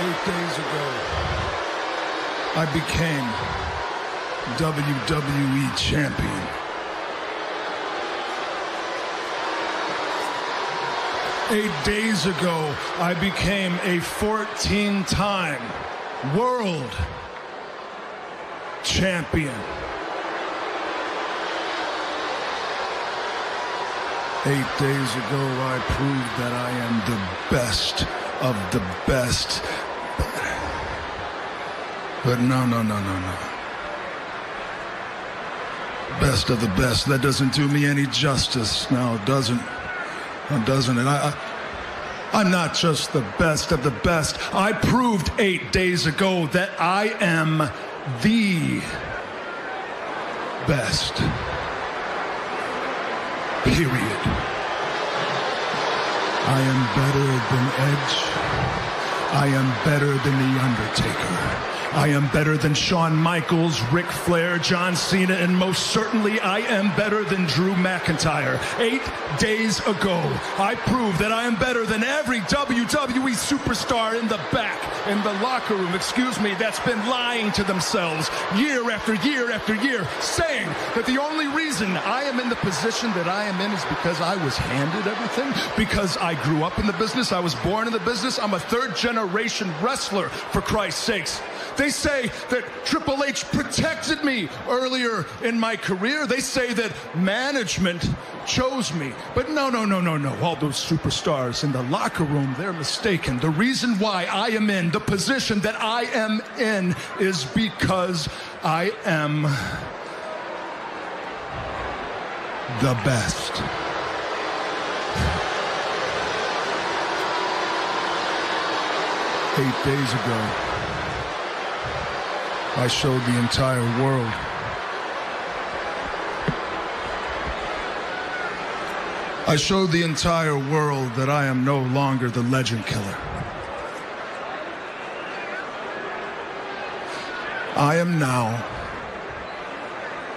8 days ago, I became WWE champion. Eight days ago, I became a 14-time world champion. 8 days ago, I proved that I am the best of the best. But no. Best of the best. That doesn't do me any justice. No, it doesn't. No, doesn't it? I'm not just the best of the best. I proved 8 days ago that I am the best. Period. I am better than Edge. I am better than The Undertaker. I am better than Shawn Michaels, Ric Flair, John Cena, and most certainly I am better than Drew McIntyre. 8 days ago, I proved that I am better than every WWE superstar in the back, in the locker room, excuse me, that's been lying to themselves year after year after year, saying that the only reason I am in the position that I am in is because I was handed everything, because I grew up in the business, I was born in the business, I'm a third-generation wrestler, for Christ's sakes. They say that Triple H protected me earlier in my career. They say that management chose me. But no. All those superstars in the locker room, they're mistaken. The reason why I am in the position that I am in is because I am the best. Eight days ago, I showed the entire world that I am no longer the legend killer. I am now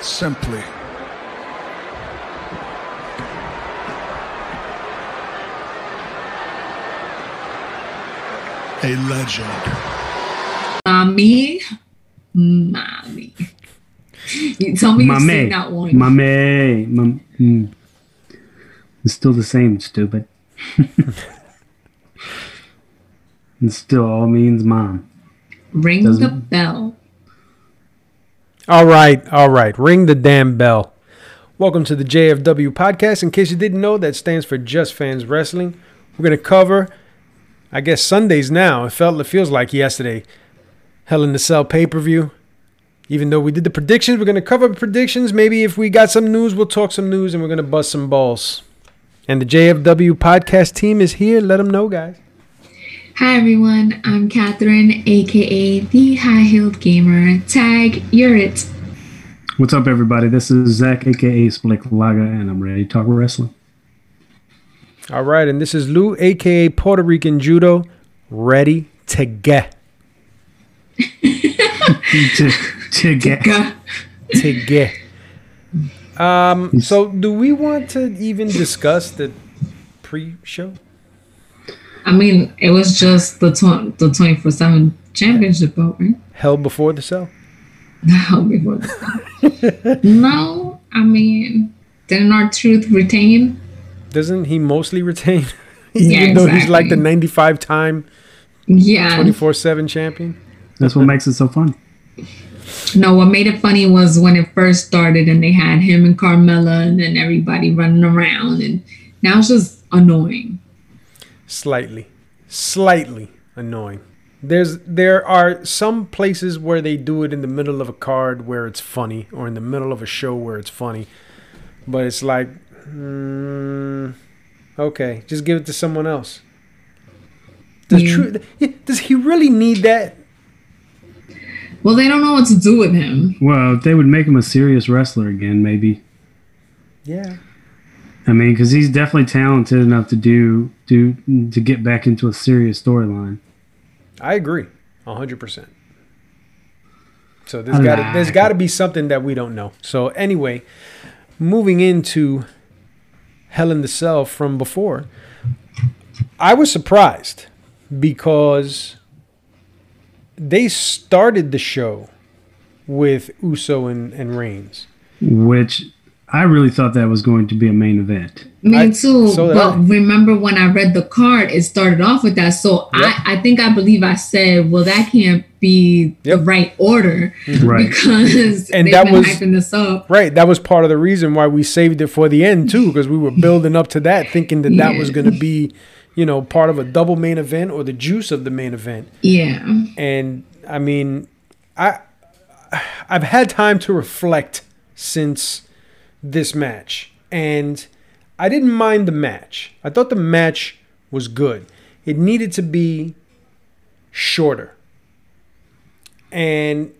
simply a legend. Mommy. You tell me you sing that one. Mommy. It's still the same, stupid. It still all means mom. Ring the bell. All right. Ring the damn bell. Welcome to the JFW podcast. In case you didn't know, that stands for Just Fans Wrestling. We're going to cover, I guess, Sundays now. It feels like yesterday. Hell in the Cell pay-per-view. Even though we did the predictions, we're going to cover predictions. Maybe if we got some news, we'll talk some news, and we're going to bust some balls. And the JFW podcast team is here. Let them know, guys. Hi, everyone. I'm Catherine, a.k.a. The High-Heeled Gamer. Tag, you're it. What's up, everybody? This is Zach, a.k.a. Spliklaga, and I'm ready to talk wrestling. All right, and this is Lou, a.k.a. Puerto Rican Judo, ready to get. to get. So, do we want to even discuss the pre-show? I mean, it was just the 24/7 championship belt, right? Hell before the cell. No, I mean, didn't R-Truth retain? Doesn't he mostly retain? Even though he's like the 95 time 24/7 champion. That's what makes it so fun. No, what made it funny was when it first started and they had him and Carmella and then everybody running around, and now it's just annoying. Slightly annoying. There are some places where they do it in the middle of a card where it's funny, or in the middle of a show where it's funny, but it's like, okay, just give it to someone else. Does he really need that? Well, they don't know what to do with him. Well, if they would make him a serious wrestler again, maybe. Yeah. I mean, because he's definitely talented enough to do to get back into a serious storyline. I agree, 100%. So there's got to be something that we don't know. So anyway, moving into Hell in the Cell from before, I was surprised because they started the show with Uso and Reigns. Which I really thought that was going to be a main event. Me too. But remember when I read the card, it started off with that. So yep. I believe I said, well, that can't be the right order. Right. Because and that was hyping this up. Right. That was part of the reason why we saved it for the end, too, because we were building up to that, thinking that that was going to be, you know, part of a double main event or the juice of the main event. Yeah. And I mean, I've had time to reflect since this match, and I didn't mind the match. I thought the match was good. It needed to be shorter. And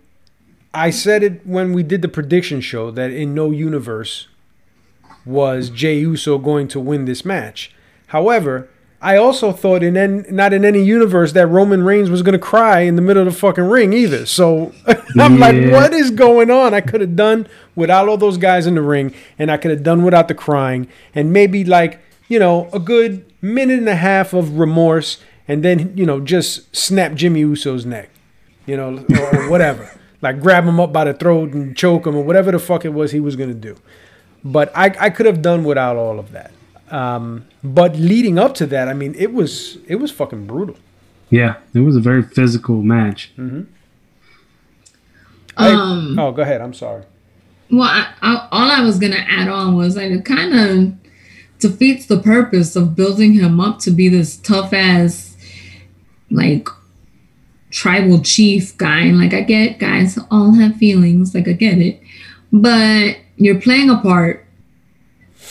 I said it when we did the prediction show that in no universe was Jey Uso going to win this match. However, I also thought not in any universe that Roman Reigns was going to cry in the middle of the fucking ring either. So I'm like, what is going on? I could have done without all those guys in the ring, and I could have done without the crying, and maybe like, you know, a good minute and a half of remorse, and then, you know, just snap Jimmy Uso's neck, you know, or whatever. Like grab him up by the throat and choke him or whatever the fuck it was he was going to do. But I could have done without all of that. But leading up to that, I mean, it was fucking brutal. Yeah, it was a very physical match. Mm-hmm. Go ahead. I'm sorry. Well, all I was gonna add on was like it kind of defeats the purpose of building him up to be this tough ass like tribal chief guy. And like I get guys all have feelings. Like I get it, but you're playing a part.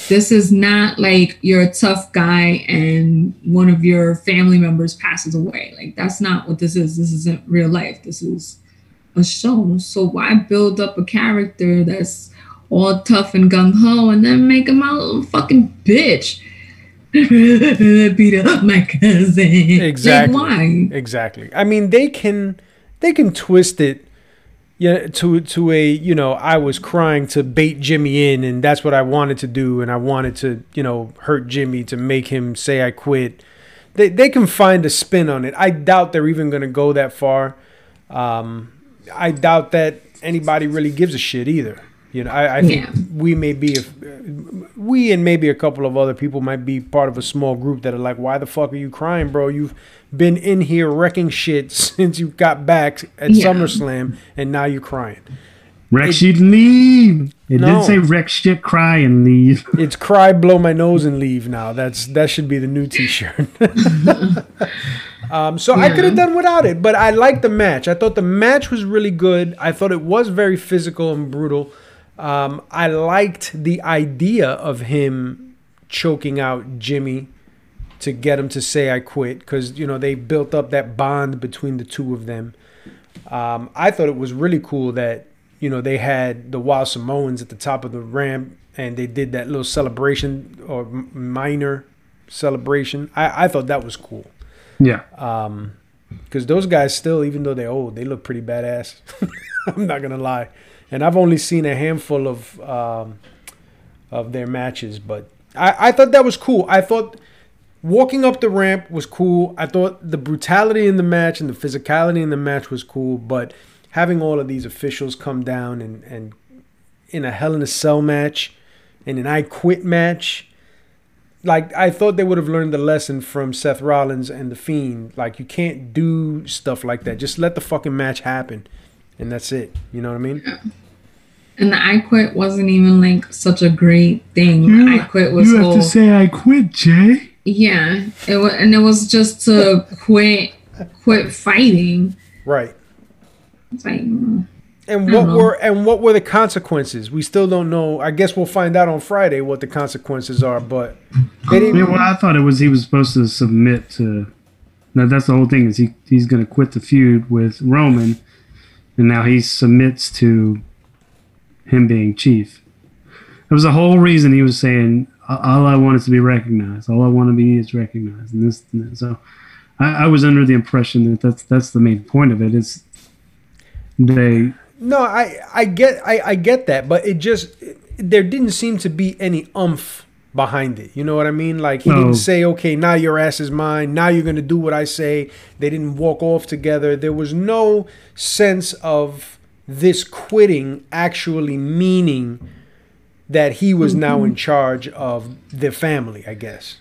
This is not like you're a tough guy and one of your family members passes away. Like, that's not what this is. This isn't real life. This is a show. So why build up a character that's all tough and gung-ho and then make him out a little fucking bitch? Beat up my cousin. Exactly. Like, why? Exactly. I mean, they can twist it. Yeah, to a, you know, I was crying to bait Jimmy in, and that's what I wanted to do, and I wanted to, you know, hurt Jimmy to make him say I quit. They can find a spin on it. I doubt they're even going to go that far. I doubt that anybody really gives a shit either. You know, I think we and maybe a couple of other people might be part of a small group that are like, why the fuck are you crying, bro? You've been in here wrecking shit since you got back at SummerSlam, and now you're crying. Wreck shit and leave. It didn't say wreck shit, cry and leave. It's cry, blow my nose and leave now. That should be the new t-shirt. I could have done without it, but I liked the match. I thought the match was really good. I thought it was very physical and brutal. I liked the idea of him choking out Jimmy to get him to say I quit, because, you know, they built up that bond between the two of them. I thought it was really cool that, you know, they had the Wild Samoans at the top of the ramp and they did that little celebration or minor celebration. I thought that was cool. Yeah. Because those guys still, even though they're old, they look pretty badass. I'm not going to lie. And I've only seen a handful of their matches, but I thought that was cool. I thought walking up the ramp was cool. I thought the brutality in the match and the physicality in the match was cool, but having all of these officials come down and in a Hell in a Cell match and an I Quit match, like, I thought they would have learned the lesson from Seth Rollins and The Fiend. Like, you can't do stuff like that. Just let the fucking match happen. And that's it. You know what I mean? Yeah. And the I Quit wasn't even like such a great thing. I Quit was cool. You have to say I quit, Jay. Yeah. It was just to quit fighting. Right. It's like, and what were the consequences? We still don't know. I guess we'll find out on Friday what the consequences are, but they didn't. Yeah, well, I thought it was he was supposed to submit to. No, that's the whole thing, is he's going to quit the feud with Roman. And now he submits to him being chief. There was a whole reason he was saying, all I want is to be recognized. All I want to be is recognized. And this, and that. So I was under the impression that that's the main point of it. It's they. No, I get that, but it just there didn't seem to be any umph behind it. You know what I mean? Like, he didn't say, okay, now your ass is mine. Now you're going to do what I say. They didn't walk off together. There was no sense of this quitting actually meaning that he was now in charge of the family, I guess.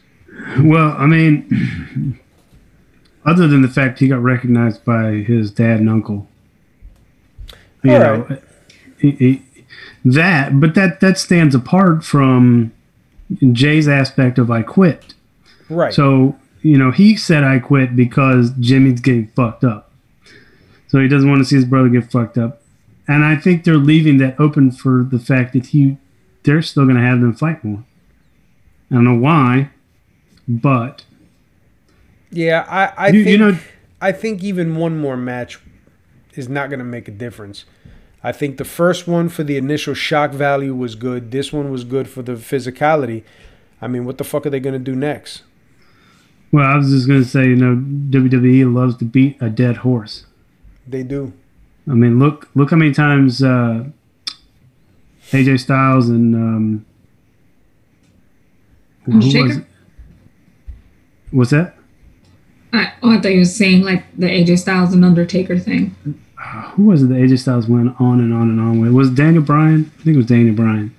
Well, I mean, other than the fact he got recognized by his dad and uncle. You know, that stands apart from Jay's aspect of I quit. Right. So, you know, he said I quit because Jimmy's getting fucked up. So he doesn't want to see his brother get fucked up. And I think they're leaving that open for the fact that they're still going to have them fight more. I don't know why, but yeah, I think even one more match is not going to make a difference. I think the first one for the initial shock value was good. This one was good for the physicality. I mean, what the fuck are they going to do next? Well, I was just going to say, you know, WWE loves to beat a dead horse. They do. I mean, look how many times AJ Styles and what's that? I thought you were saying like the AJ Styles and Undertaker thing. Who was it that AJ Styles went on and on and on with? Was it Daniel Bryan? I think it was Daniel Bryan.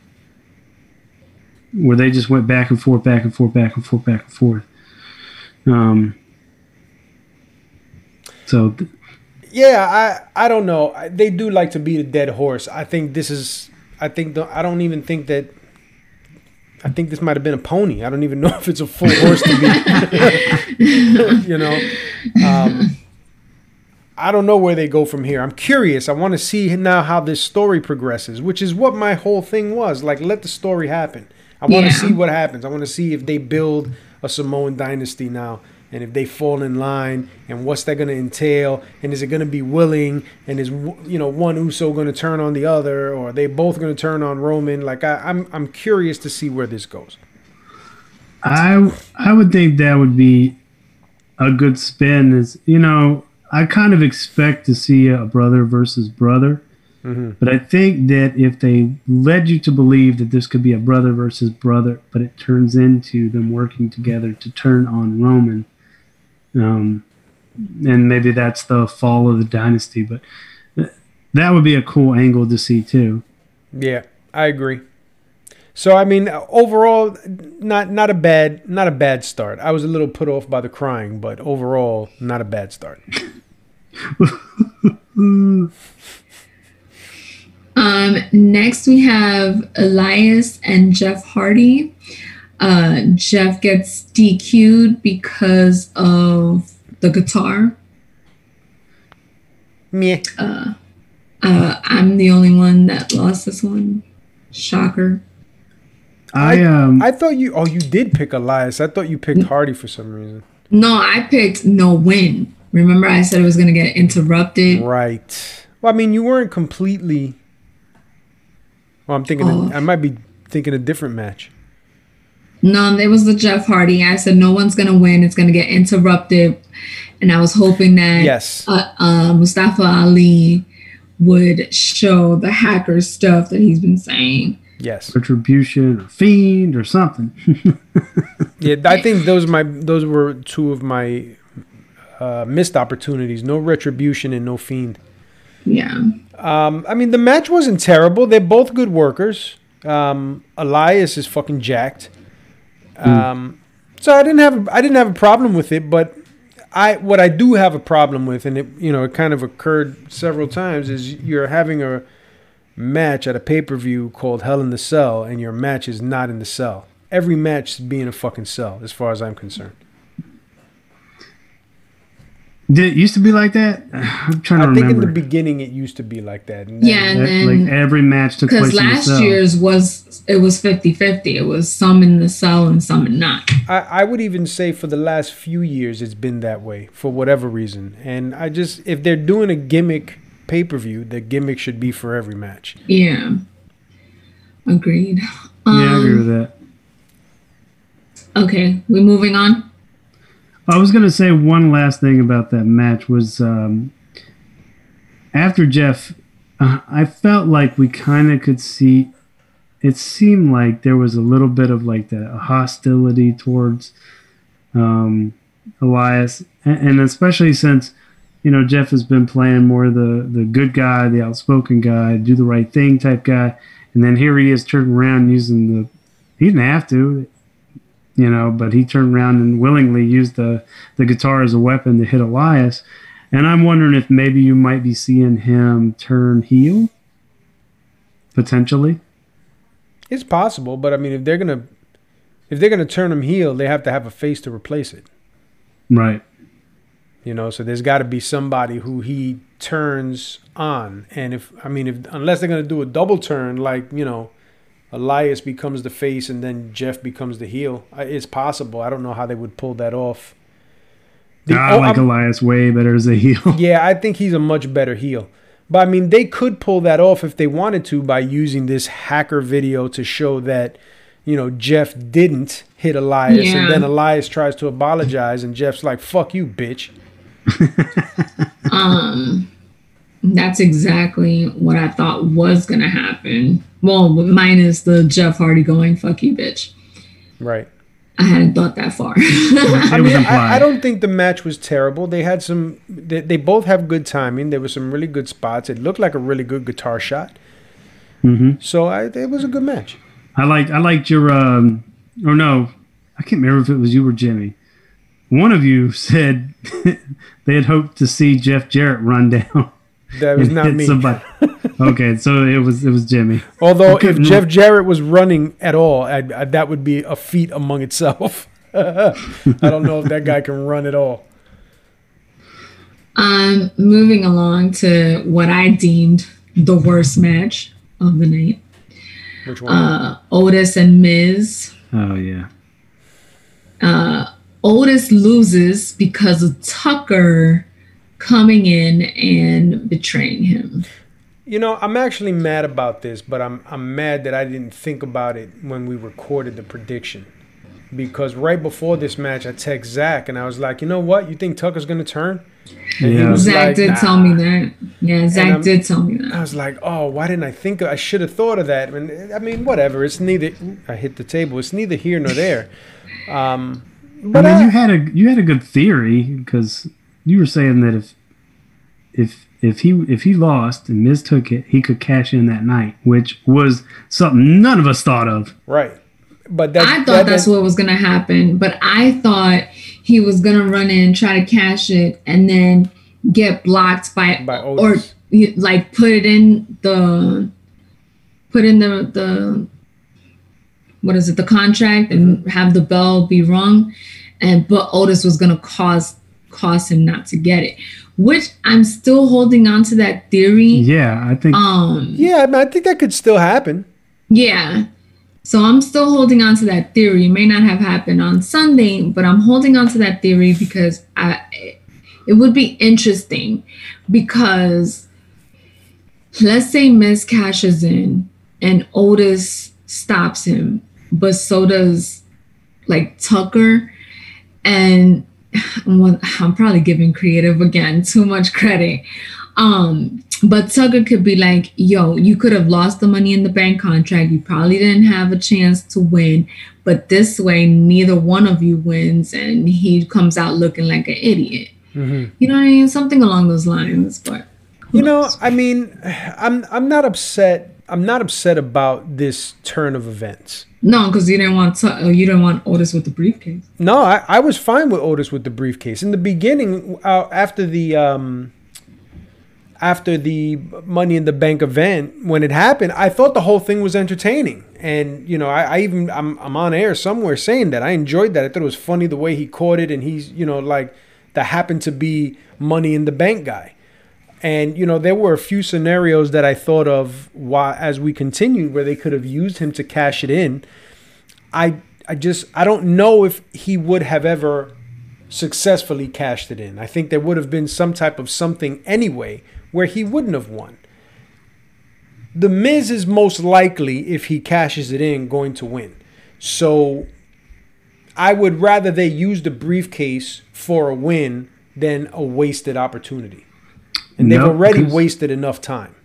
Where they just went back and forth, back and forth, back and forth, back and forth. Yeah, I don't know. They do like to beat a dead horse. I think this might have been a pony. I don't even know if it's a full horse to beat. You know? I don't know where they go from here. I'm curious. I want to see now how this story progresses, which is what my whole thing was. Like, let the story happen. I want to see what happens. I want to see if they build a Samoan dynasty now and if they fall in line and what's that going to entail and is it going to be willing and is, you know, one Uso going to turn on the other or are they both going to turn on Roman? Like, I'm curious to see where this goes. I would think that would be a good spin is, you know, I kind of expect to see a brother versus brother, but I think that if they led you to believe that this could be a brother versus brother, but it turns into them working together to turn on Roman, and maybe that's the fall of the dynasty, but that would be a cool angle to see too. Yeah, I agree. So, I mean, overall, not a bad start. I was a little put off by the crying, but overall, not a bad start. Next, we have Elias and Jeff Hardy. Jeff gets DQ'd because of the guitar. Meh. I'm the only one that lost this one. Shocker. I thought you did pick Elias. I thought you picked Hardy for some reason. No, I picked no win. Remember I said it was going to get interrupted? Right. Well, I mean, you weren't completely... Well, I might be thinking a different match. No, it was the Jeff Hardy. I said no one's going to win. It's going to get interrupted. And I was hoping that Mustafa Ali would show the hacker stuff that he's been saying. Yes. Retribution or Fiend or something. Yeah, I think those were two of my missed opportunities. No Retribution and no Fiend. Yeah. I mean, the match wasn't terrible. They're both good workers. Elias is fucking jacked. So I didn't have a problem with it, but what I do have a problem with, and it, you know, it kind of occurred several times, is you're having a match at a pay-per-view called Hell in the Cell, and your match is not in the cell. Every match should be in a fucking cell, as far as I'm concerned. Did it used to be like that? I'm trying to remember. I think in the beginning it used to be like that. And yeah, and then... Like every match took place in the cell. Because last year's was 50-50. It was some in the cell and some not. I would even say for the last few years it's been that way, for whatever reason. And I just... If they're doing a gimmick... pay-per-view, the gimmick should be for every match. Yeah. Agreed. I agree with that. Okay, we're moving on. I was going to say one last thing about that match was after Jeff, I felt like we kind of could see it seemed like there was a little bit of like the hostility towards Elias, and especially since, you know, Jeff has been playing more the good guy, the outspoken guy, do the right thing type guy, and then here he is turning around using the, he didn't have to, you know, but he turned around and willingly used the guitar as a weapon to hit Elias. And I'm wondering if maybe you might be seeing him turn heel, potentially. It's possible, but I mean, if they're gonna turn him heel, they have to have a face to replace it. Right. You know, so there's got to be somebody who he turns on, and unless they're gonna do a double turn, like, you know, Elias becomes the face and then Jeff becomes the heel. It's possible. I don't know how they would pull that off. I like Elias way better as a heel. Yeah, I think he's a much better heel. But, I mean, they could pull that off if they wanted to by using this hacker video to show that, you know, Jeff didn't hit Elias. Yeah. And then Elias tries to apologize and Jeff's like, fuck you, bitch. That's exactly what I thought was going to happen. Well, minus the Jeff Hardy going, fuck you, bitch. Right. I hadn't thought that far. I mean, I don't think the match was terrible. They had some, they both have good timing. There were some really good spots. It looked like a really good guitar shot. Mm-hmm. So it was a good match. I liked your, or no, I can't remember if it was you or Jimmy. One of you said they had hoped to see Jeff Jarrett run down. That was not me. Okay, so it was Jimmy. Although if Jeff Jarrett was running at all, that would be a feat among itself. I don't know if that guy can run at all. Moving along to what I deemed the worst match of the night. Which one? Otis and Miz. Oh, yeah. Otis loses because of Tucker coming in and betraying him. You know, I'm actually mad about this, but I'm mad that I didn't think about it when we recorded the prediction. Because right before this match, I text Zach and I was like, you know what? You think Tucker's going to turn? And yeah. He was Zach like, did nah. tell me that. Yeah, Zach did tell me that. I was like, oh, why didn't I think? I should have thought of that. And I mean, whatever. It's neither. I hit the table. It's neither here nor there. But I mean, you had a good theory because you were saying that if he lost and Miz took it, he could cash in that night, which was something none of us thought of. Right. But I thought that's what was going to happen. But I thought he was going to run in, try to cash it, and then get blocked by Otis. Or like put in the what is it, the contract, and have the bell be rung, but Otis was going to cause him not to get it. Which I'm still holding on to that theory. Yeah, I think. I think that could still happen. Yeah, so I'm still holding on to that theory. It may not have happened on Sunday, but I'm holding on to that theory because it would be interesting. Because let's say Miz cashes in and Otis stops him, but so does like Tucker and. I'm probably giving creative again too much credit, but Tucker could be like, yo, you could have lost the Money in the Bank contract, you probably didn't have a chance to win, but this way neither one of you wins and he comes out looking like an idiot. Mm-hmm. You know what I mean, something along those lines. But you know, I mean, I'm not upset about this turn of events. No, because you didn't want Otis with the briefcase. No, I was fine with Otis with the briefcase in the beginning. After the Money in the Bank event, when it happened, I thought the whole thing was entertaining, and you know, I'm on air somewhere saying that I enjoyed that. I thought it was funny the way he caught it, and he's, you know, like the happened to be Money in the Bank guy. And, you know, there were a few scenarios that I thought of as we continued where they could have used him to cash it in. I don't know if he would have ever successfully cashed it in. I think there would have been some type of something anyway where he wouldn't have won. The Miz is most likely, if he cashes it in, going to win. So I would rather they use the briefcase for a win than a wasted opportunity. And they've already wasted enough time.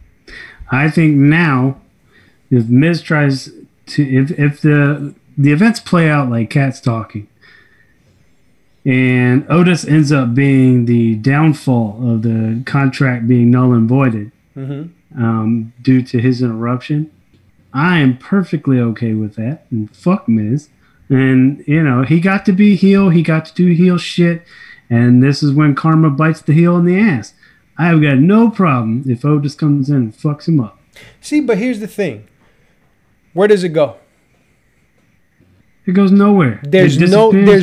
I think now, if Miz tries if the events play out like cats talking, and Otis ends up being the downfall of the contract being null and voided due to his interruption, I am perfectly okay with that. And fuck Miz. And, you know, he got to be heel. He got to do heel shit. And this is when karma bites the heel in the ass. I've got no problem if Otis comes in and fucks him up. See, but here's the thing. Where does it go? It goes nowhere. There's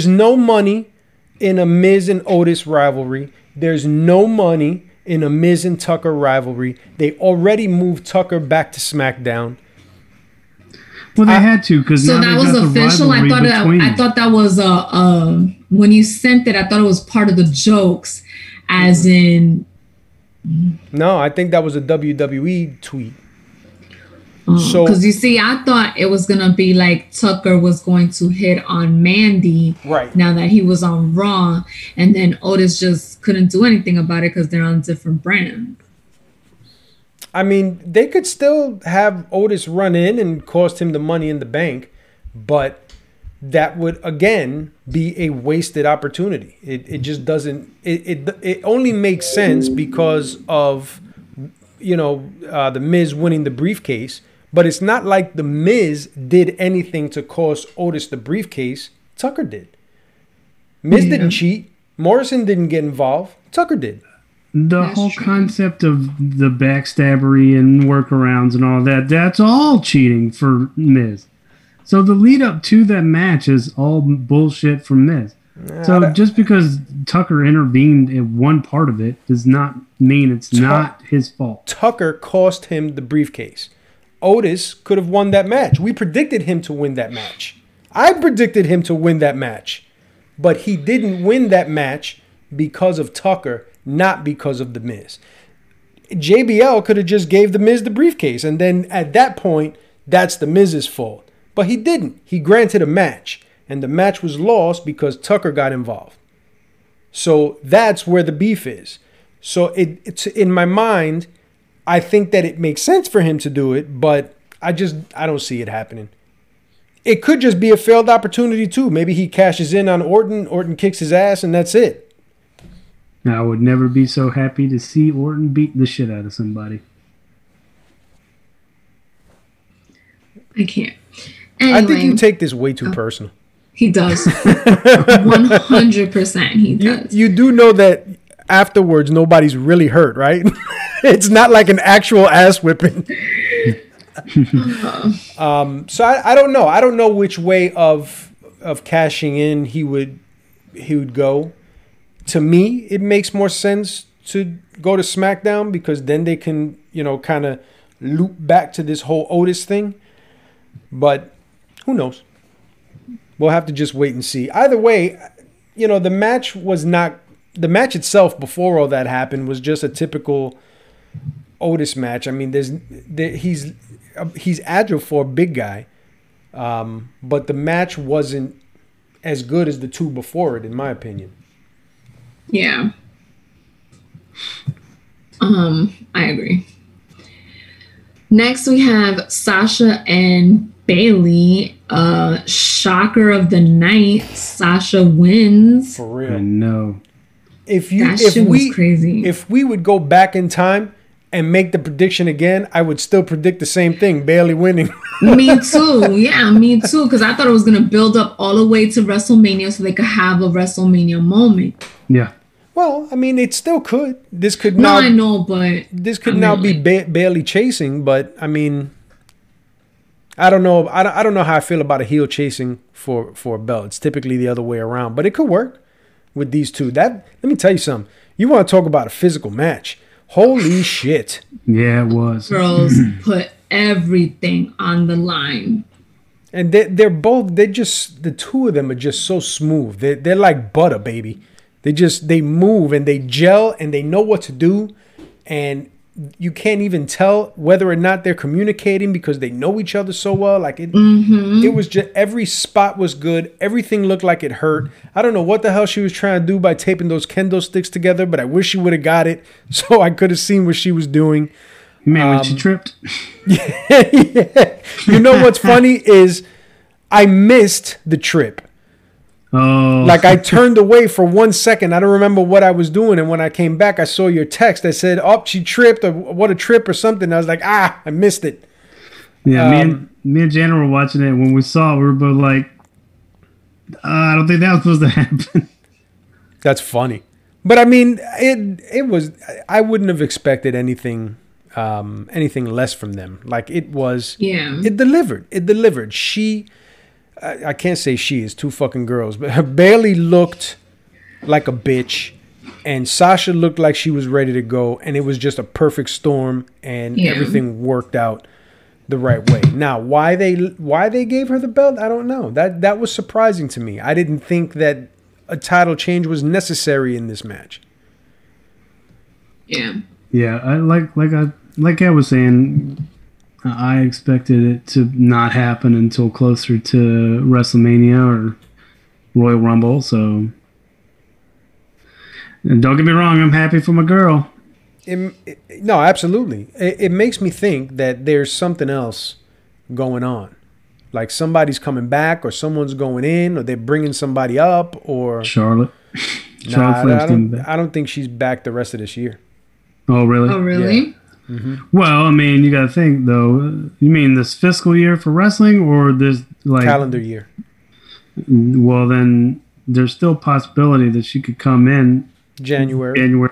no money in a Miz and Otis rivalry. There's no money in a Miz and Tucker rivalry. They already moved Tucker back to SmackDown. Well, they had to, because so that was official. I thought that was when you sent it. I thought it was part of the jokes, as in. No, I think that was a WWE tweet. Because you see, I thought it was gonna be like Tucker was going to hit on Mandy, right? Now that he was on Raw, and then Otis just couldn't do anything about it because they're on different brands. I mean, they could still have Otis run in and cost him the Money in the Bank, but that would again be a wasted opportunity. It just doesn't. It only makes sense because of, you know, the Miz winning the briefcase. But it's not like the Miz did anything to cost Otis the briefcase. Tucker did. Miz didn't cheat. Morrison didn't get involved. Tucker did. That's true. Concept of the backstabbery and workarounds and all that, that's all cheating for Miz. So the lead up to that match is all bullshit from Miz. So just because Tucker intervened in one part of it does not mean it's not his fault. Tucker cost him the briefcase. Otis could have won that match. We predicted him to win that match. I predicted him to win that match. But he didn't win that match because of Tucker, not because of The Miz. JBL could have just gave The Miz the briefcase, and then at that point, that's The Miz's fault. But he didn't. He granted a match, and the match was lost because Tucker got involved. So that's where the beef is. So it's in my mind, I think that it makes sense for him to do it, but I don't see it happening. It could just be a failed opportunity too. Maybe he cashes in on Orton. Orton kicks his ass, and that's it. I would never be so happy to see Orton beat the shit out of somebody. I can't. Anyway, I think you take this way too personal. He does. 100% he does. You do know that afterwards nobody's really hurt, right? It's not like an actual ass whipping. So I don't know. I don't know which way of cashing in he would go. To me, it makes more sense to go to SmackDown because then they can, you know, kind of loop back to this whole Otis thing. But who knows? We'll have to just wait and see. Either way, you know, the match itself before all that happened was just a typical Otis match. I mean, he's agile for a big guy, but the match wasn't as good as the two before it, in my opinion. Yeah. I agree. Next, we have Sasha and Bayley. Shocker of the night. Sasha wins. For real. I know. If we would go back in time and make the prediction again, I would still predict the same thing. Bayley winning. Me too. Yeah, me too. Because I thought it was going to build up all the way to WrestleMania so they could have a WrestleMania moment. Yeah. Well, I mean, it still could. This could now be Bayley chasing, but I mean, I don't know. I don't know how I feel about a heel chasing for a belt. It's typically the other way around, but it could work with these two. Let me tell you something. You want to talk about a physical match? Holy shit! Yeah, it was. Girls put everything on the line. And the two of them are just so smooth. They're like butter, baby. They move and they gel and they know what to do. And you can't even tell whether or not they're communicating because they know each other so well. Like it was just, every spot was good. Everything looked like it hurt. I don't know what the hell she was trying to do by taping those kendo sticks together, but I wish she would have got it so I could have seen what she was doing. Man, when she tripped. Yeah. You know what's funny is I missed the trip. Oh. Like, I turned away for 1 second. I don't remember what I was doing. And when I came back, I saw your text that said, oh, she tripped, or what a trip, or something. I was like, I missed it. Yeah, me and Jana were watching it. When we saw it, we were both like, I don't think that was supposed to happen. That's funny. But, I mean, it was – I wouldn't have expected anything less from them. Like, it was – yeah. It delivered. It delivered. She – I can't say she is two fucking girls, but Bayley looked like a bitch, and Sasha looked like she was ready to go, and it was just a perfect storm, and everything worked out the right way. Now, why they gave her the belt, I don't know. That was surprising to me. I didn't think that a title change was necessary in this match. Yeah. Yeah, I was saying, I expected it to not happen until closer to WrestleMania or Royal Rumble. So, and don't get me wrong, I'm happy for my girl. No, absolutely. It makes me think that there's something else going on. Like somebody's coming back, or someone's going in, or they're bringing somebody up, or Charlotte. I don't think she's back the rest of this year. Oh, really? Oh, really? Yeah. Mm-hmm. Well, I mean, you gotta think though. You mean this fiscal year for wrestling, or this like calendar year? Well, then there's still possibility that she could come in January.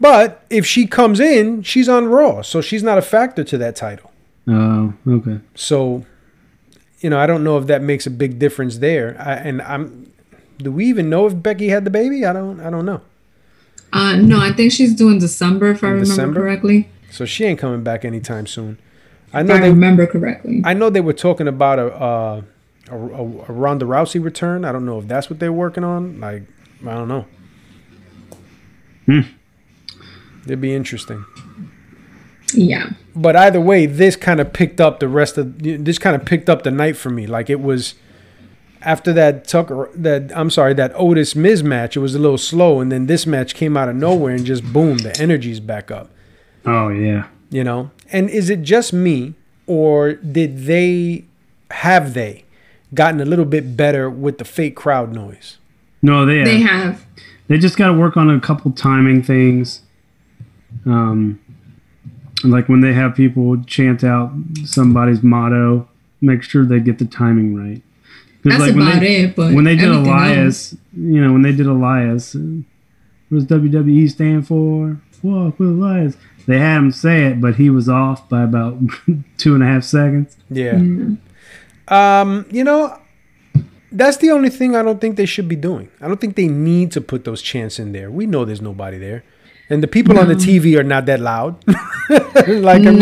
But if she comes in, she's on Raw, so she's not a factor to that title. Oh, okay. So, you know, I don't know if that makes a big difference there. Do we even know if Becky had the baby? I don't know. No, I think she's doing December, if I remember correctly. So she ain't coming back anytime soon. I know they were talking about a Ronda Rousey return. I don't know if that's what they're working on. Like, I don't know. It'd be interesting. Yeah. But either way, this kind of picked up the night for me. Like, it was. After that that Otis Miz match, it was a little slow, and then this match came out of nowhere and just boom, the energy's back up. Oh yeah, you know. And is it just me, or did they gotten a little bit better with the fake crowd noise? No, they have. They just got to work on a couple timing things. Like when they have people chant out somebody's motto, make sure they get the timing right. That's like about it. But when they did Elias, what does WWE stand for? Walk with Elias. They had him say it, but he was off by about 2.5 seconds. Yeah. Mm-hmm. You know, that's the only thing I don't think they should be doing. I don't think they need to put those chants in there. We know there's nobody there, and the people on the TV are not that loud. You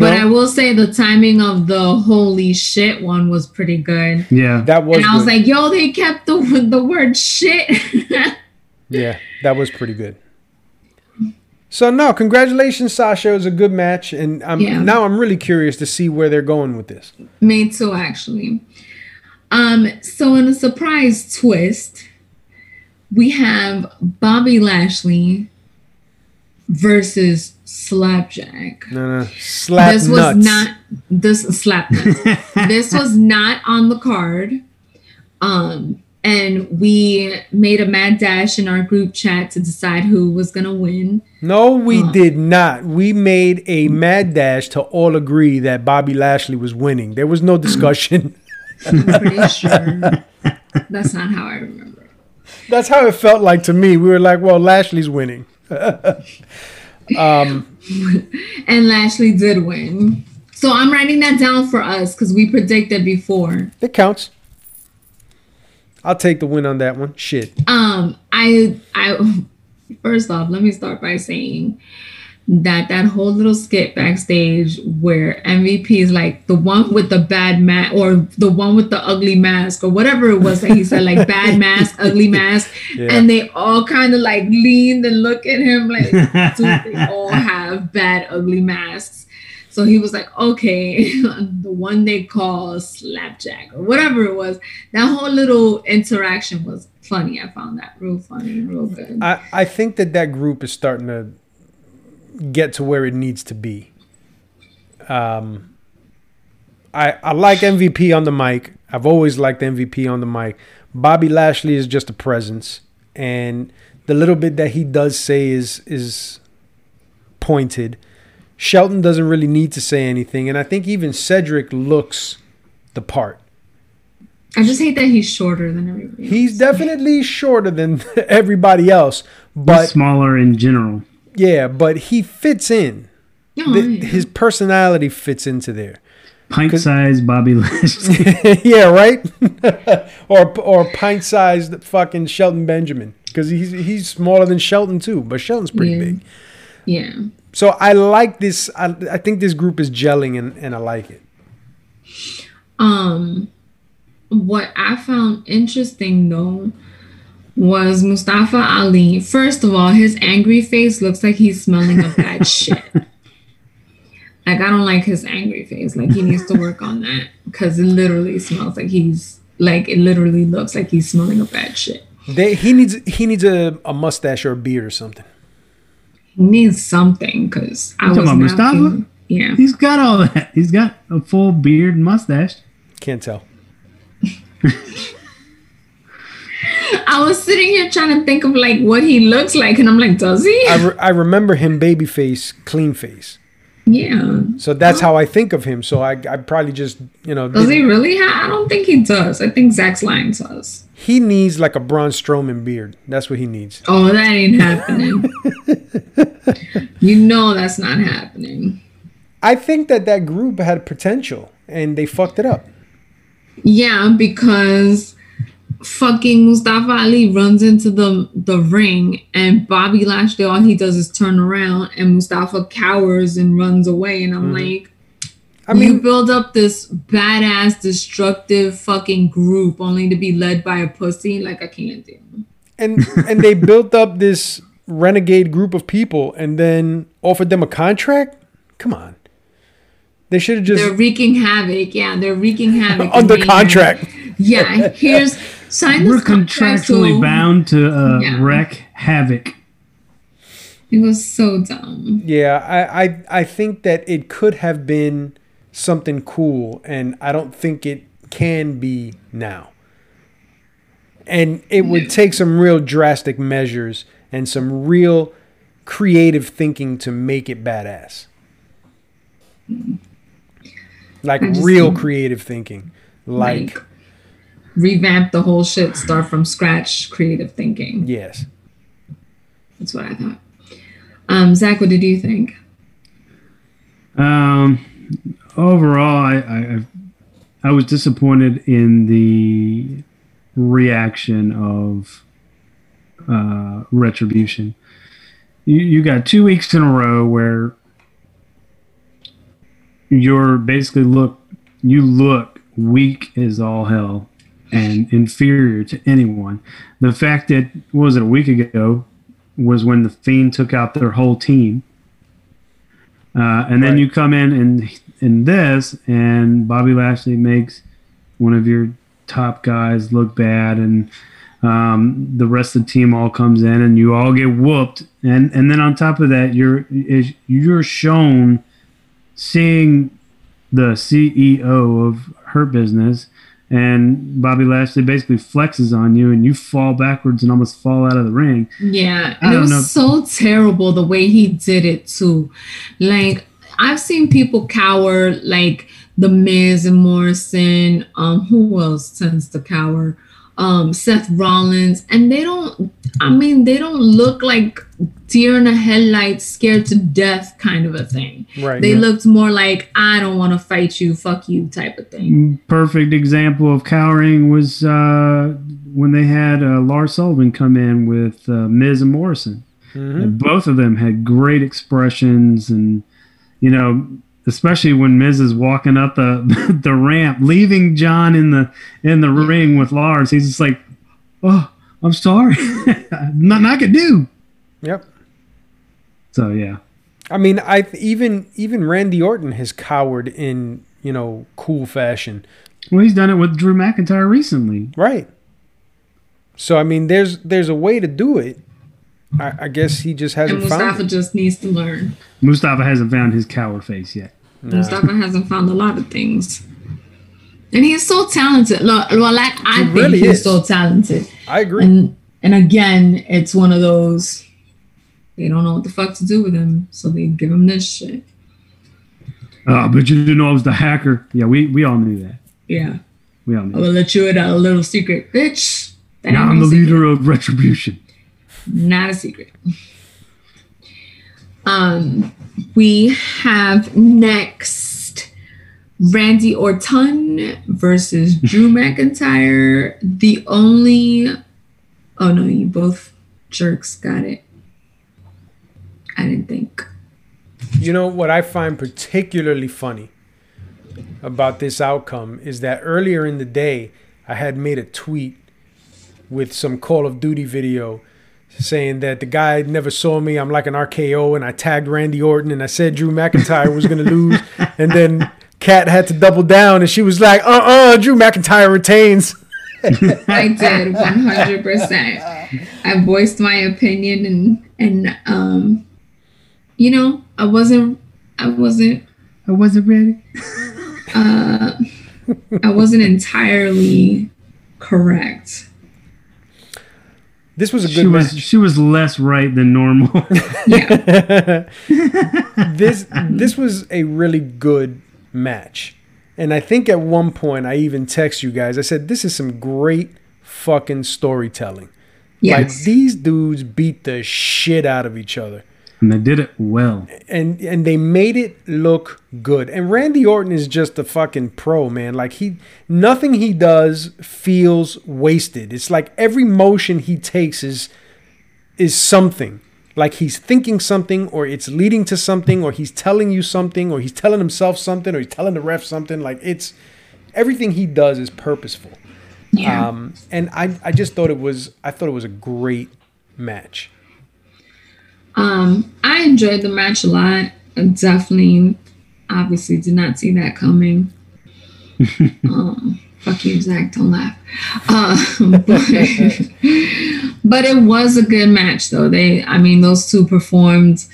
know? But I will say the timing of the holy shit one was pretty good. Yeah, that was. And I was good. Like, yo, they kept the word shit. Yeah, that was pretty good. So no, congratulations, Sasha. It was a good match, and now I'm really curious to see where they're going with this. Me too, actually. So in a surprise twist, we have Bobby Lashley versus Slapjack. This was not on the card. And we made a mad dash in our group chat to decide who was gonna win. No, we did not. We made a mad dash to all agree that Bobby Lashley was winning. There was no discussion. I'm pretty sure that's not how I remember it. That's how it felt like to me. We were like, well, Lashley's winning. And Lashley did win, so I'm writing that down for us because we predicted before. It counts. I'll take the win on that one. Shit. I first off, let me start by saying that whole little skit backstage where MVP is like the one with the bad mask, or the one with the ugly mask, or whatever it was that he said, like bad mask, ugly mask, and they all kind of like leaned and look at him like, dude, they all have bad ugly masks. So he was like, okay, the one they call Slapjack or whatever it was. That whole little interaction was funny. I found that real funny, real good. I think that group is starting to get to where it needs to be. I like MVP on the mic. I've always liked MVP on the mic. Bobby Lashley is just a presence, and the little bit that he does say is pointed. Shelton doesn't really need to say anything, and I think even Cedric looks the part. I just hate that he's shorter than everybody else. He's definitely shorter than everybody else. But he's smaller in general. Yeah, but he fits in. Oh, yeah. His personality fits into there. Pint-sized Bobby Lashley. Yeah, right? or pint-sized fucking Shelton Benjamin. Because he's smaller than Shelton, too. But Shelton's pretty big. Yeah. So I like this. I think this group is gelling, and I like it. What I found interesting, though, was Mustafa Ali. First of all, his angry face looks like he's smelling of bad shit. Like, I don't like his angry face. Like, he needs to work on that, because it literally smells like he's... Like, it literally looks like he's smelling of bad shit. He needs a mustache or a beard or something. He needs something, because I was... Come on, Mustafa? Yeah. He's got all that. He's got a full beard and mustache. Can't tell. I was sitting here trying to think of like what he looks like, and I'm like, does he? I remember him baby face, clean face. Yeah. So that's how I think of him. So I probably just, does he really? I don't think he does. I think Zach's lying to us. He needs like a Braun Strowman beard. That's what he needs. Oh, that ain't happening. That's not happening. I think that group had potential, and they fucked it up. Yeah, because fucking Mustafa Ali runs into the ring, and Bobby Lashley, all he does is turn around, and Mustafa cowers and runs away. And I'm like, you build up this badass, destructive fucking group only to be led by a pussy. Like, I can't do. And they built up this renegade group of people and then offered them a contract? Come on. They should have just... They're wreaking havoc. Yeah, they're wreaking havoc. Under contract. Yeah, here's... Sign this contract. We're contractually bound to wreck havoc. It was so dumb. Yeah, I think that it could have been something cool, and I don't think it can be now. And it would take some real drastic measures and some real creative thinking to make it badass. Like real creative thinking. Like revamp the whole shit, start from scratch, creative thinking. Yes. That's what I thought. Zach, what did you think? Overall, I was disappointed in the reaction of Retribution. You got 2 weeks in a row where you're basically look weak as all hell and inferior to anyone. The fact that, a week ago was when The Fiend took out their whole team. And then you come in and this, and Bobby Lashley makes one of your top guys look bad, and the rest of the team all comes in and you all get whooped. And then on top of that, you're shown seeing the CEO of her business, and Bobby Lashley basically flexes on you, and you fall backwards and almost fall out of the ring. Yeah, and it was so terrible the way he did it too. Like, I've seen people cower, like the Miz and Morrison. Who else tends to cower? Seth Rollins, and they don't look like deer in the headlights, scared to death kind of a thing. Right, they looked more like, I don't want to fight you, fuck you type of thing. Perfect example of cowering was when they had Lars Sullivan come in with Miz and Morrison. Mm-hmm. And both of them had great expressions, and especially when Miz is walking up the ramp, leaving John in the ring with Lars. He's just like, oh, I'm sorry. Nothing I could do. Yep. So, yeah. I mean, even Randy Orton has cowered in, cool fashion. Well, he's done it with Drew McIntyre recently. Right. So, I mean, there's a way to do it. I guess he just hasn't found it. Mustafa just needs to learn. Mustafa hasn't found his coward face yet. No. Mustafa hasn't found a lot of things. And he's so talented. Well, like, I think really he's so talented. I agree. And again, it's one of those, they don't know what the fuck to do with him, so they give him this shit. But you didn't know I was the hacker. Yeah, we all knew that. Yeah. We all knew. I'll let you in a little secret, bitch. Now I'm the leader of Retribution. Not a secret. We have next Randy Orton versus Drew McIntyre. The only... Oh, no, you both jerks got it. I didn't think. You know what I find particularly funny about this outcome is that earlier in the day, I had made a tweet with some Call of Duty video saying that the guy never saw me. I'm like an RKO, and I tagged Randy Orton, and I said Drew McIntyre was going to lose. And then Kat had to double down, and she was like, Drew McIntyre retains. I did, 100%. I voiced my opinion, and you know, I wasn't ready. I wasn't entirely correct. This was a good match. She was less right than normal. Yeah. This was a really good match. And I think at one point I even text you guys. I said, this is some great fucking storytelling. Yes. Like, these dudes beat the shit out of each other. And they did it well. And they made it look good. And Randy Orton is just a fucking pro, man. Like, nothing he does feels wasted. It's like every motion he takes is something. Like, he's thinking something, or it's leading to something, or he's telling you something, or he's telling himself something, or he's telling the ref something. Like, it's everything he does is purposeful. Yeah. And I just thought it was a great match. I enjoyed the match a lot. I definitely, obviously, did not see that coming. Fuck you, Zach. Don't laugh. But it was a good match, though. Those two performed,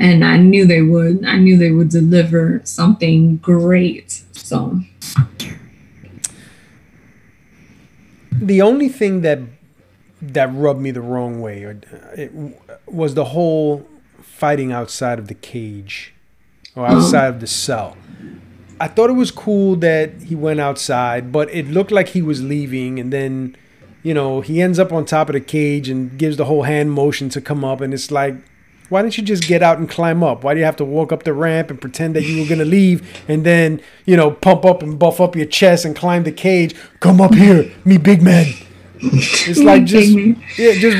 and I knew they would. I knew they would deliver something great. So, the only thing that rubbed me the wrong way was the whole fighting outside of the cage or outside of the cell. I thought it was cool that he went outside, but it looked like he was leaving, and then, you know, he ends up on top of the cage and gives the whole hand motion to come up, and it's like, why didn't you just get out and climb up? Why do you have to walk up the ramp and pretend that you were going to leave and then, you know, pump up and buff up your chest and climb the cage? Come up here, me big man. It's like, just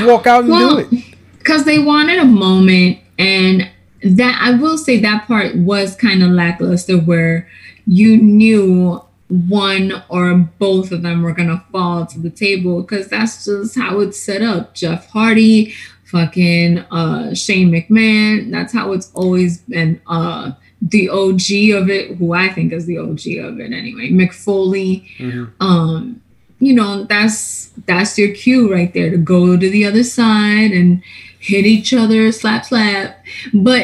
walk out and do it. Because they wanted a moment, and that, I will say, that part was kind of lackluster, where you knew one or both of them were gonna fall to the table, because that's just how it's set up. Jeff Hardy, fucking Shane McMahon. That's how it's always been. The OG of it, who I think is the OG of it anyway, Mick Foley. Mm-hmm. You know, that's your cue right there, to go to the other side and hit each other, slap. But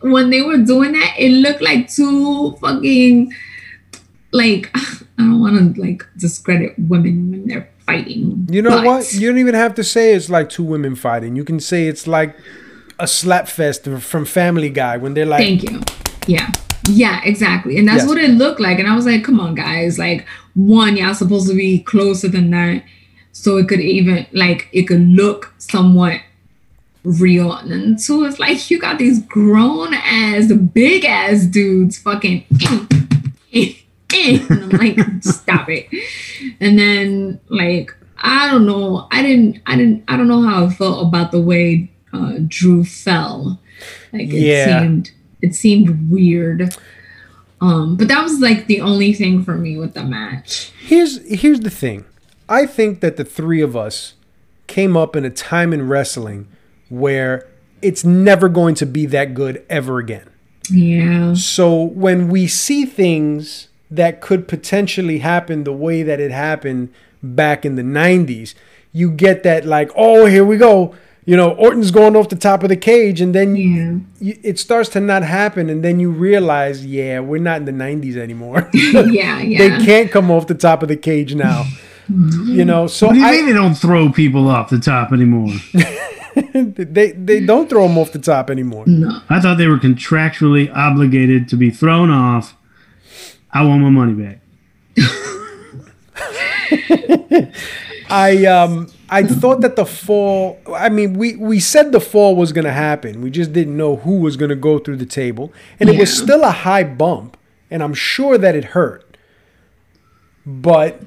when they were doing that, it looked like two fucking, like, I don't want to, like, discredit women when they're fighting. You know what? You don't even have to say it's like two women fighting. You can say it's like a slap fest from Family Guy when they're like... Thank you. Yeah. Yeah, exactly. And that's what it looked like. And I was like, come on, guys. Like, one, y'all supposed to be closer than that, so it could even, like, it could look somewhat real. And then two, it's like, you got these grown ass, big ass dudes fucking and I'm like, stop it. And then, like, I don't know. I don't know how I felt about the way Drew fell. Like, it seemed weird. But that was, like, the only thing for me with the match. Here's the thing. I think that the three of us came up in a time in wrestling where it's never going to be that good ever again. Yeah. So when we see things that could potentially happen the way that it happened back in the 90s, you get that, like, oh, here we go. you know, Orton's going off the top of the cage, and then it starts to not happen, and then you realize, yeah, we're not in the 90s anymore. yeah. They can't come off the top of the cage now. You know, so what do you mean they don't throw people off the top anymore? they don't throw them off the top anymore. No. I thought they were contractually obligated to be thrown off. I want my money back. I thought that the fall, I mean, we said the fall was going to happen. We just didn't know who was going to go through the table. And it was still a high bump, and I'm sure that it hurt. But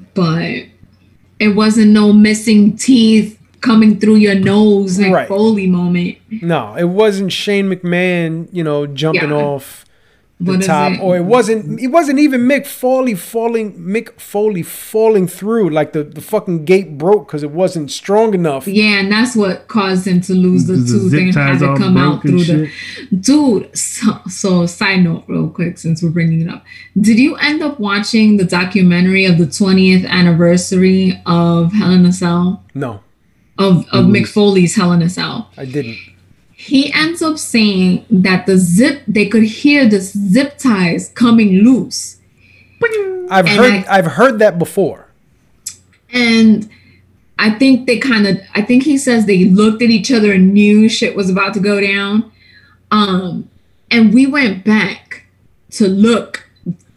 it wasn't no missing teeth coming through your nose and right. Foley moment. No, it wasn't Shane McMahon, you know, jumping off the top, or it wasn't even Mick Foley falling through, like the fucking gate broke because it wasn't strong enough. Yeah, and that's what caused him to lose the tooth and had to come out through the dude. So side note, real quick, since we're bringing it up, did you end up watching the documentary of the 20th anniversary of Hell in the Cell? No. Of Mick Foley's Hell in a Cell. I didn't. He ends up saying that they could hear the zip ties coming loose. I've heard that before. And I think he says they looked at each other and knew shit was about to go down. And we went back to look,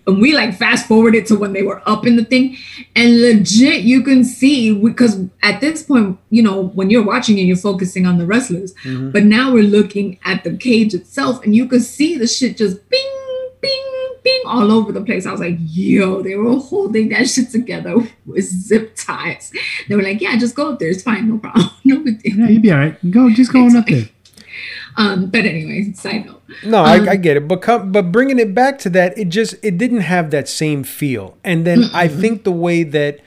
and we like fast forwarded to when they were up in the thing, and legit you can see, because at this point, you know, when you're watching it, you're focusing on the wrestlers, but now we're looking at the cage itself, and you can see the shit just bing, bing, bing all over the place. I was like, yo, they were holding that shit together with zip ties. They were like, yeah, just go up there. It's fine. No problem. No big deal. Yeah, you'd be all right. Just go on up there. But anyway, side note. No, I get it. But bringing it back to that, it didn't have that same feel. And then I think the way that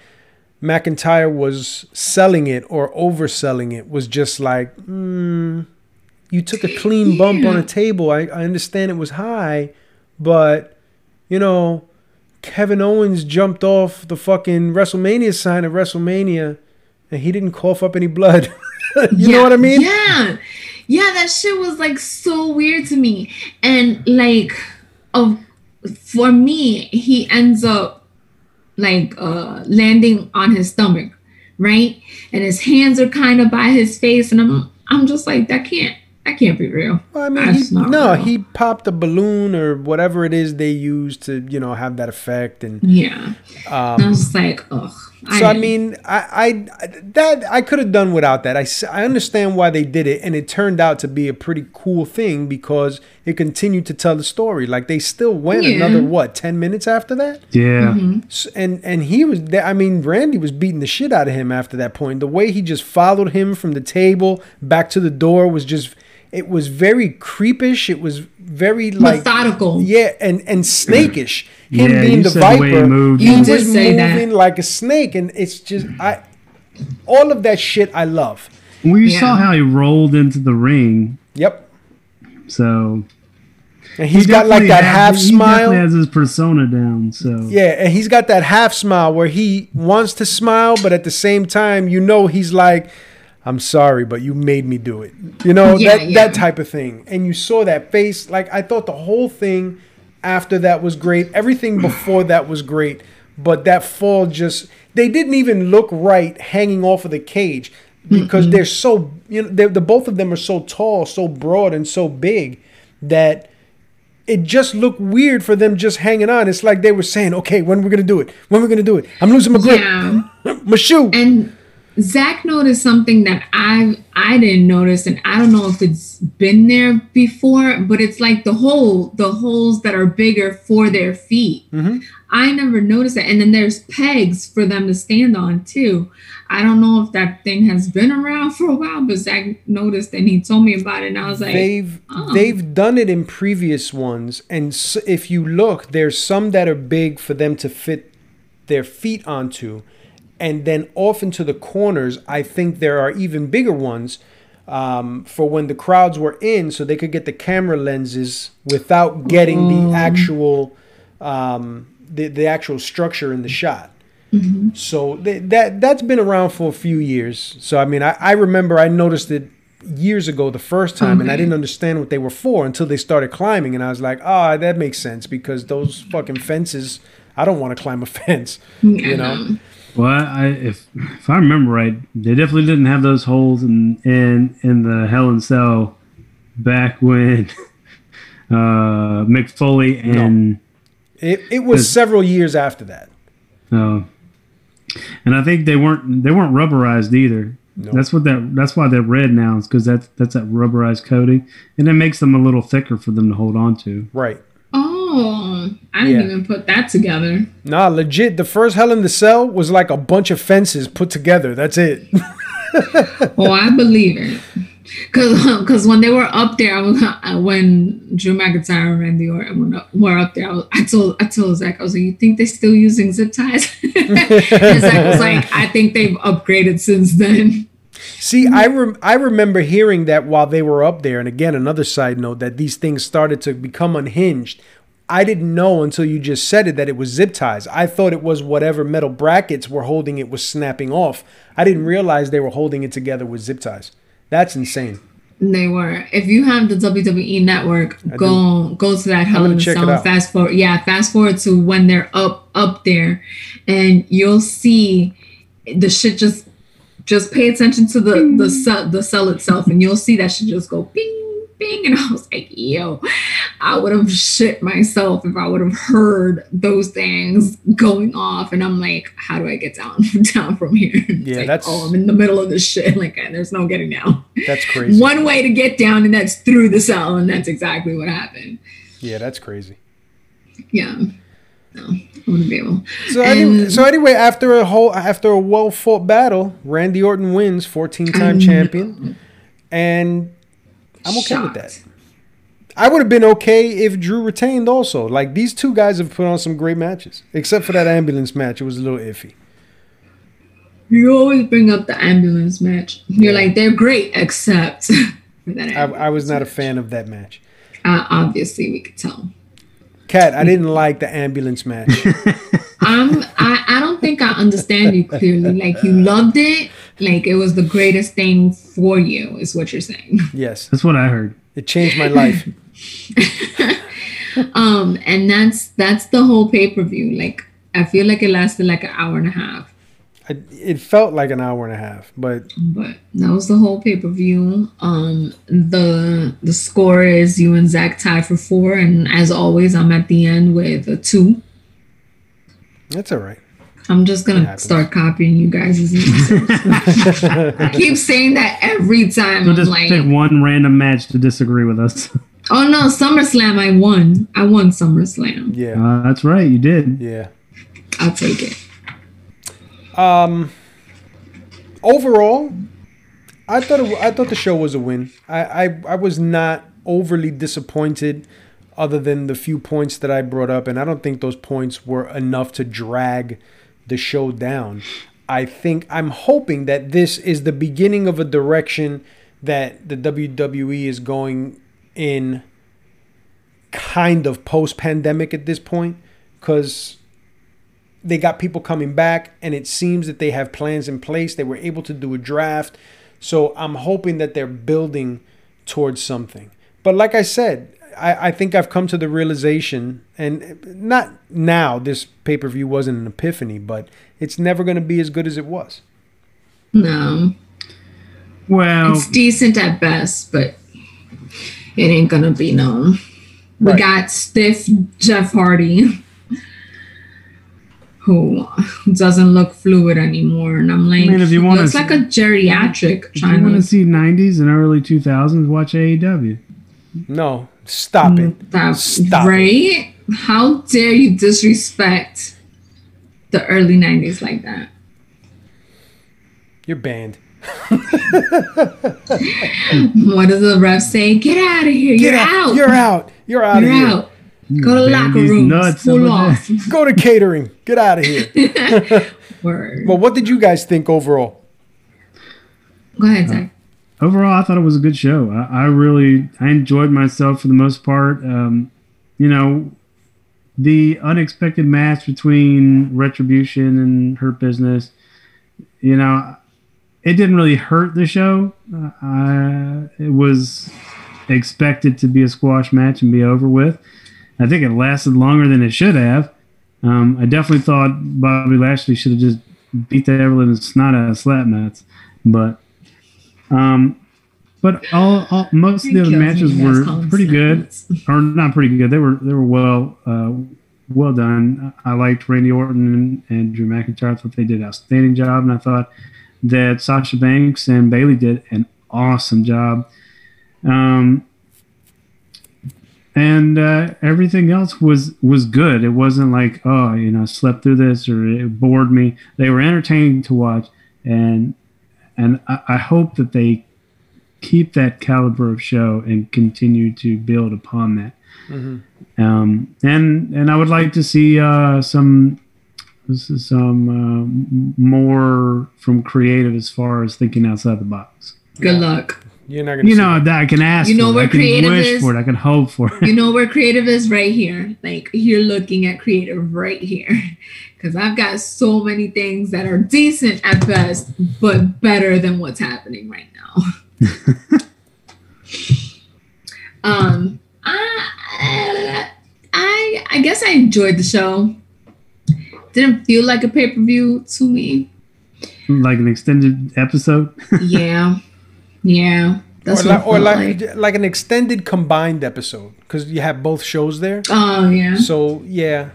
McIntyre was selling it or overselling it was just like, you took a clean bump on a table. I understand it was high, but, you know, Kevin Owens jumped off the fucking WrestleMania sign at WrestleMania, and he didn't cough up any blood. you know what I mean? Yeah. Yeah, that shit was like so weird to me. And like, for me, he ends up like landing on his stomach, right? And his hands are kind of by his face, and I'm just like, that can't be real. Well, I mean, he popped a balloon or whatever it is they use to, you know, have that effect, and I was just like, ugh. So I could have done without that. I understand why they did it, and it turned out to be a pretty cool thing because it continued to tell the story. Like, they still went another 10 minutes after that. Yeah, so, and he was there. I mean, Randy was beating the shit out of him after that point. The way he just followed him from the table back to the door was just. It was very creepish. It was very like methodical. Yeah, and snakish. Him being the Viper, he was moving like a snake, and it's just all of that shit I love. Well, you saw how he rolled into the ring. Yep. So. And he's got like that half smile. He has his persona down. So yeah, and he's got that half smile where he wants to smile, but at the same time, you know, he's like. I'm sorry, but you made me do it. You know, that type of thing. And you saw that face. Like, I thought the whole thing after that was great. Everything before that was great. But that fall just... They didn't even look right hanging off of the cage because they're so... You know, the both of them are so tall, so broad, and so big that... It just looked weird for them just hanging on. It's like they were saying, okay, when are we going to do it? When are we going to do it? I'm losing my grip. Yeah. My shoe. And... Zach noticed something that I didn't notice, and I don't know if it's been there before, but it's like the holes that are bigger for their feet. I never noticed that. And then there's pegs for them to stand on too. I don't know if that thing has been around for a while, but Zach noticed and he told me about it, and I was like, they've done it in previous ones, and so if you look, there's some that are big for them to fit their feet onto. And then off into the corners, I think there are even bigger ones for when the crowds were in, so they could get the camera lenses without getting the actual structure in the shot. So that's been around for a few years. So I mean, I remember I noticed it years ago the first time, and I didn't understand what they were for until they started climbing, and I was like, ah, oh, that makes sense, because those fucking fences, I don't want to climb a fence, you know? Well, if I remember right, they definitely didn't have those holes in the Hell in Cell back when Mick Foley and... No. It was several years after that. Oh. And I think they weren't rubberized either. Nope. That's why they're red now, is because that's that rubberized coating, and it makes them a little thicker for them to hold on to. Right. Oh, I didn't even put that together. Nah, legit. The first Hell in the Cell was like a bunch of fences put together. That's it. Oh, I believe it. Because when they were up there, when Drew McIntyre and Randy Orton were up there, I told Zach, I was like, you think they're still using zip ties? And Zach was like, I think they've upgraded since then. See, I remember hearing that while they were up there. And again, another side note, that these things started to become unhinged. I didn't know until you just said it that it was zip ties. I thought it was whatever metal brackets were holding it was snapping off. I didn't realize they were holding it together with zip ties. That's insane. They were. If you have the WWE Network, go to that Hell in the Cell. Fast forward to when they're up there, and you'll see the shit. Just pay attention to the cell itself, and you'll see that shit just go bing bing. And I was like, yo, I would have shit myself if I would have heard those things going off. And I'm like, how do I get down from here? Yeah, like, that's... Oh, I'm in the middle of this shit. Like, there's no getting down. That's crazy. One way to get down, and that's through the cell. And that's exactly what happened. Yeah, that's crazy. Yeah. No, I wouldn't be able. So anyway, after a well-fought battle, Randy Orton wins, 14-time champion. And I'm okay with that. I would have been okay if Drew retained also. Like, these two guys have put on some great matches. Except for that ambulance match. It was a little iffy. You always bring up the ambulance match. You're like, they're great, except for that. I was not a fan of that match. Obviously, we could tell. Kat, I didn't like the ambulance match. I don't think I understand you clearly. Like, you loved it. Like, it was the greatest thing for you, is what you're saying. Yes. That's what I heard. It changed my life. And that's the whole pay-per-view. Like, I feel like it lasted like an hour and a half. It felt like an hour and a half, but that was the whole pay-per-view. The score is you and Zach tie for 4, and as always, I'm at the end with a 2. That's all right. I'm just gonna start copying you guys' names. I keep saying that every time. So I'm just like, pick one random match to disagree with us. Oh no, SummerSlam! I won SummerSlam. Yeah, that's right. You did. Yeah, I'll take it. Overall, I thought the show was a win. I was not overly disappointed, other than the few points that I brought up, and I don't think those points were enough to drag the show down. I think I'm hoping that this is the beginning of a direction that the WWE is going in, kind of post-pandemic at this point, because they got people coming back and it seems that they have plans in place. They were able to do a draft. So I'm hoping that they're building towards something. But like I said, I think I've come to the realization, and not now, this pay-per-view wasn't an epiphany, but it's never going to be as good as it was. No. Well, it's decent at best, but it ain't going to be known. Right. We got stiff Jeff Hardy, who doesn't look fluid anymore. And I'm like, man, if you looks like a geriatric child. If you want to see 90s and early 2000s, watch AEW. No. Stop it. Stop right? It. How dare you disrespect the early 90s like that? You're banned. What does the ref say? Get out of here. You're out. You're out of here. Go to locker rooms. Pull off. Go to catering. Get out of here. Word. Well, what did you guys think overall? Go ahead, Zach. Overall, I thought it was a good show. I enjoyed myself for the most part. You know, the unexpected match between Retribution and Hurt Business, you know, It didn't really hurt the show. It was expected to be a squash match and be over with. I think it lasted longer than it should have. I definitely thought Bobby Lashley should have just beat the ever-living snot out of Slapnuts. But most of the other matches were pretty good, or not pretty good. They were well done. I liked Randy Orton and Drew McIntyre. I thought they did an outstanding job, and I thought that Sasha Banks and Bayley did an awesome job. And everything else was good. It wasn't like, oh, you know, I slept through this or it bored me. They were entertaining to watch, and I hope that they keep that caliber of show and continue to build upon that. Mm-hmm. And I would like to see some more from creative as far as thinking outside the box. Good luck. You're not gonna. You know that I can ask. You know where creative is. I can wish for it. I can hope for it. You know where creative is right here. Like you're looking at creative right here, because I've got so many things that are decent at best, but better than what's happening right now. I guess I enjoyed the show. Didn't feel like a pay-per-view to me. Like an extended episode? Yeah. That's or like an extended combined episode, because you have both shows there. Oh yeah. So yeah.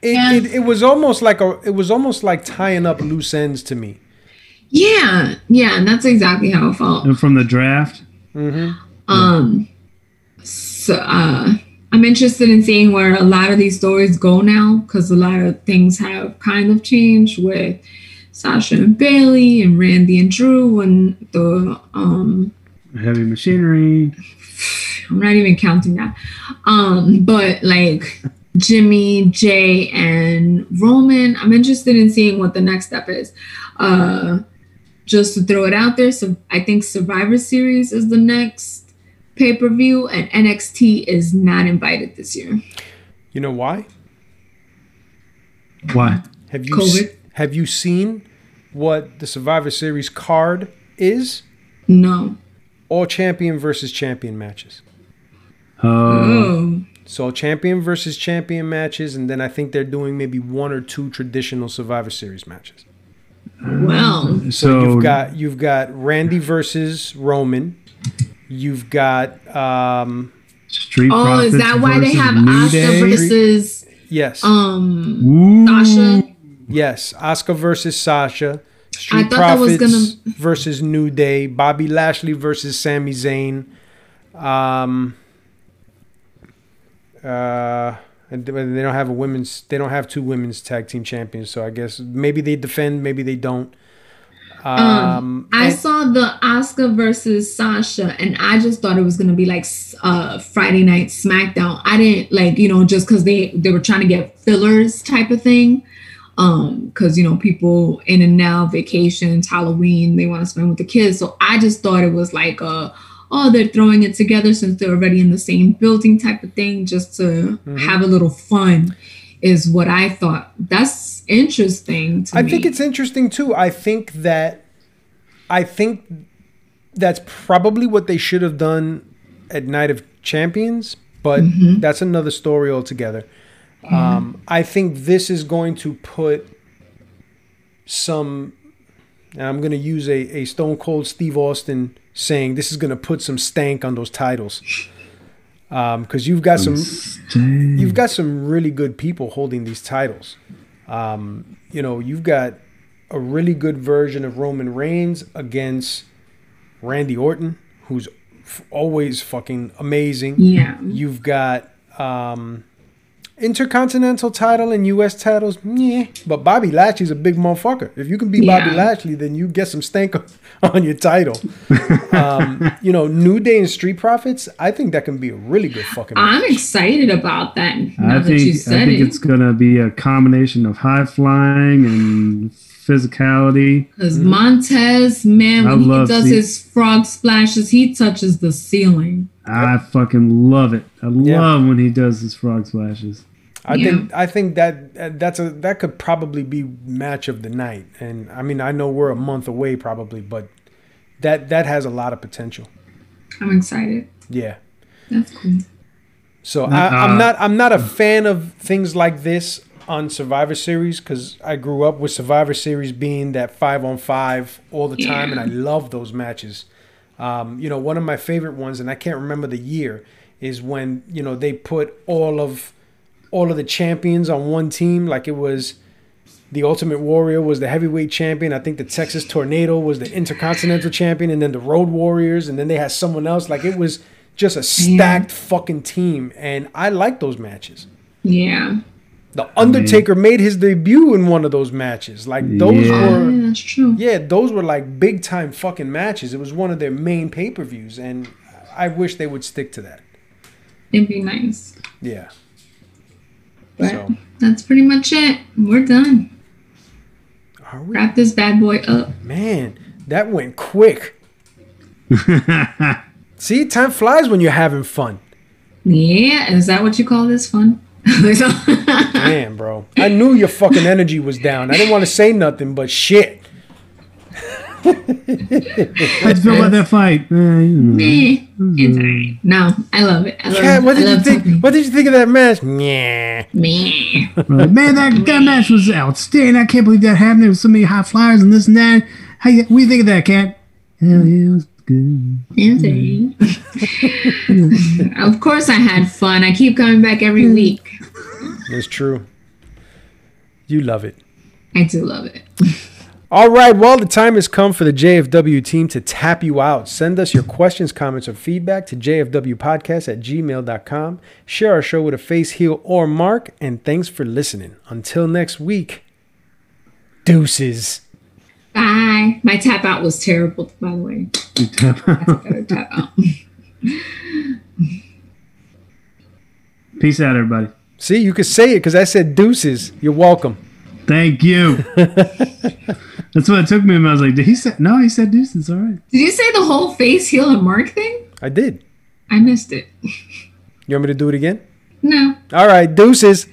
It was almost like tying up loose ends to me. Yeah, and that's exactly how it felt. And from the draft. Mm-hmm. So I'm interested in seeing where a lot of these stories go now, because a lot of things have kind of changed with Sasha and Bayley and Randy and Drew and the heavy machinery. I'm not even counting that. But like Jimmy, Jay, and Roman. I'm interested in seeing what the next step is. Just to throw it out there, so I think Survivor Series is the next pay-per-view, and NXT is not invited this year. You know why? Why? Have you seen what the Survivor Series card is? No. All champion versus champion matches. Oh. So champion versus champion matches, and then I think they're doing maybe one or two traditional Survivor Series matches. Wow. So you've got Randy versus Roman. You've got Street Profits. Oh, is that why they have Asuka versus yes. Sasha? Yes, Asuka versus Sasha. Street Profits versus New Day. Bobby Lashley versus Sami Zayn. And they don't have two women's tag team champions, so I guess maybe they defend, maybe they don't. I saw the Asuka versus Sasha, and I just thought it was gonna be like Friday Night SmackDown. I didn't like, you know, just because they were trying to get fillers type of thing, because you know, people in and out, vacations, Halloween, they want to spend with the kids. So I just thought it was like they're throwing it together since they're already in the same building type of thing, just to mm-hmm. have a little fun is what I thought. That's interesting to me. I think it's interesting too. I think that's probably what they should have done at Night of Champions, but mm-hmm. that's another story altogether. Mm-hmm. I think this is going to put some, and I'm going to use a Stone Cold Steve Austin saying, this is going to put some stank on those titles, because you've got some really good people holding these titles. You know, you've got a really good version of Roman Reigns against Randy Orton, who's always fucking amazing. Yeah, you've got Intercontinental title and U.S. titles, but Bobby Lashley's a big motherfucker. If you can beat Bobby Lashley, then you get some stank on your title. You know, New Day and Street Profits, I think that can be a really good fucking match. I'm excited about that. I think it's going to be a combination of high flying and physicality. Because Montez, man, when he does his frog splashes, he touches the ceiling. I fucking love it. I love when he does his frog splashes. I think that could probably be match of the night. And I mean, I know we're a month away probably, but that has a lot of potential. I'm excited. Yeah. That's cool. So I'm not a fan of things like this on Survivor Series, because I grew up with Survivor Series being that 5-on-5 all the time, and I love those matches. One of my favorite ones, and I can't remember the year, is when they put all of the champions on one team. Like, it was the Ultimate Warrior was the heavyweight champion. I think the Texas Tornado was the Intercontinental champion, and then the Road Warriors, and then they had someone else. Like, it was just a stacked fucking team, and I like those matches. Yeah. The Undertaker made his debut in one of those matches. Like, those were... Yeah, that's true. Yeah, those were, like, big-time fucking matches. It was one of their main pay-per-views, and I wish they would stick to that. It'd be nice. Yeah. But that's pretty much it. We're done. Are we? Wrap this bad boy up. Man, that went quick. See, time flies when you're having fun. Yeah, is that what you call this, fun? Damn, bro. I knew your fucking energy was down. I didn't want to say nothing, but shit. Let's go about that fight. It's all right. No, I love it. What did you think of that match? Man, that match was outstanding. I can't believe that happened. There was so many high flyers and this and that. What do you think of that, Kat? Hell yeah, it was good. Of course I had fun. I keep coming back every week. It's true. You love it. I do love it. All right. Well, the time has come for the JFW team to tap you out. Send us your questions, comments, or feedback to jfwpodcast@gmail.com. Share our show with a face, heel, or mark. And thanks for listening. Until next week, deuces. Bye. My tap out was terrible, by the way. You tap out. That's a better tap out. Peace out, everybody. See, you could say it because I said deuces. You're welcome. Thank you. That's what it took me. I was like, did he say? No, he said deuces. All right. Did you say the whole face, heel, and mark thing? I did. I missed it. You want me to do it again? No. All right. Deuces.